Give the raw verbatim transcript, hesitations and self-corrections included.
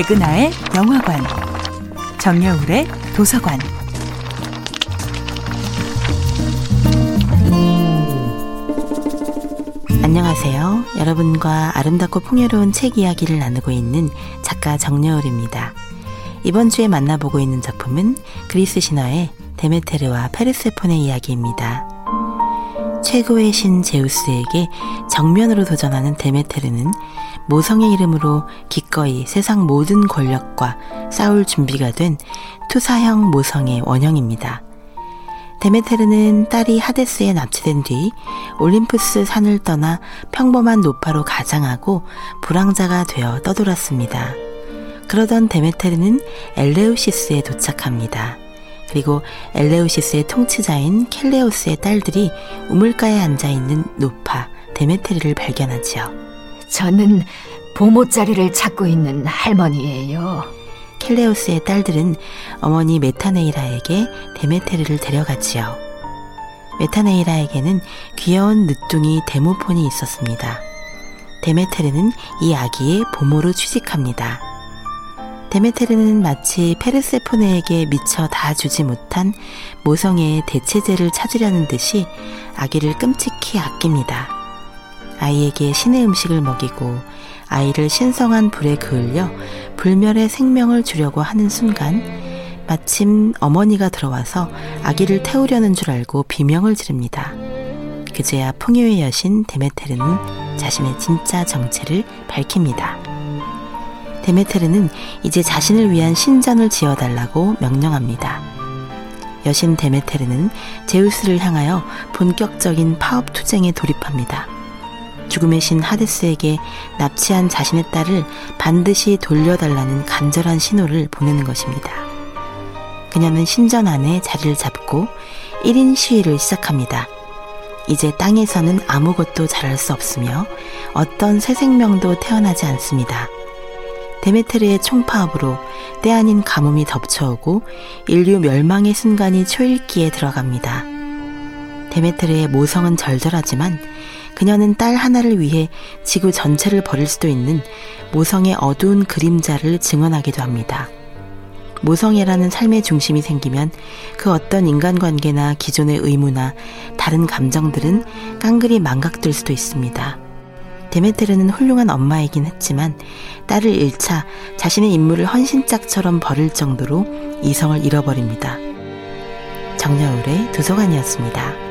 백은하의 영화관, 정여울의 도서관. 안녕하세요. 여러분과 아름답고 풍요로운 책 이야기를 나누고 있는 작가 정여울입니다. 이번 주에 만나보고 있는 작품은 그리스 신화의 데메테르와 페르세폰의 이야기입니다. 최고의 신 제우스에게 정면으로 도전하는 데메테르는 모성의 이름으로 기꺼이 세상 모든 권력과 싸울 준비가 된 투사형 모성의 원형입니다. 데메테르는 딸이 하데스에 납치된 뒤 올림푸스 산을 떠나 평범한 노파로 가장하고 불황자가 되어 떠돌았습니다. 그러던 데메테르는 엘레우시스에 도착합니다. 그리고 엘레우시스의 통치자인 켈레오스의 딸들이 우물가에 앉아있는 노파 데메테르를 발견하지요. 저는 보모자리를 찾고 있는 할머니예요. 켈레오스의 딸들은 어머니 메타네이라에게 데메테르를 데려가지요. 메타네이라에게는 귀여운 늦둥이 데모폰이 있었습니다. 데메테르는 이 아기의 보모로 취직합니다. 데메테르는 마치 페르세포네에게 미처 다 주지 못한 모성애의 대체제를 찾으려는 듯이 아기를 끔찍히 아낍니다. 아이에게 신의 음식을 먹이고 아이를 신성한 불에 그을려 불멸의 생명을 주려고 하는 순간 마침 어머니가 들어와서 아기를 태우려는 줄 알고 비명을 지릅니다. 그제야 풍요의 여신 데메테르는 자신의 진짜 정체를 밝힙니다. 데메테르는 이제 자신을 위한 신전을 지어달라고 명령합니다. 여신 데메테르는 제우스를 향하여 본격적인 파업 투쟁에 돌입합니다. 죽음의 신 하데스에게 납치한 자신의 딸을 반드시 돌려달라는 간절한 신호를 보내는 것입니다. 그녀는 신전 안에 자리를 잡고 일 인 시위를 시작합니다. 이제 땅에서는 아무것도 자랄 수 없으며 어떤 새 생명도 태어나지 않습니다. 데메테르의 총파업으로 때 아닌 가뭄이 덮쳐오고 인류 멸망의 순간이 초읽기에 들어갑니다. 데메테르의 모성은 절절하지만 그녀는 딸 하나를 위해 지구 전체를 버릴 수도 있는 모성의 어두운 그림자를 증언하기도 합니다. 모성애라는 삶의 중심이 생기면 그 어떤 인간관계나 기존의 의무나 다른 감정들은 깡그리 망각될 수도 있습니다. 데메테르는 훌륭한 엄마이긴 했지만 딸을 잃자 자신의 인물을 헌신짝처럼 버릴 정도로 이성을 잃어버립니다. 정여울의 도서관이었습니다.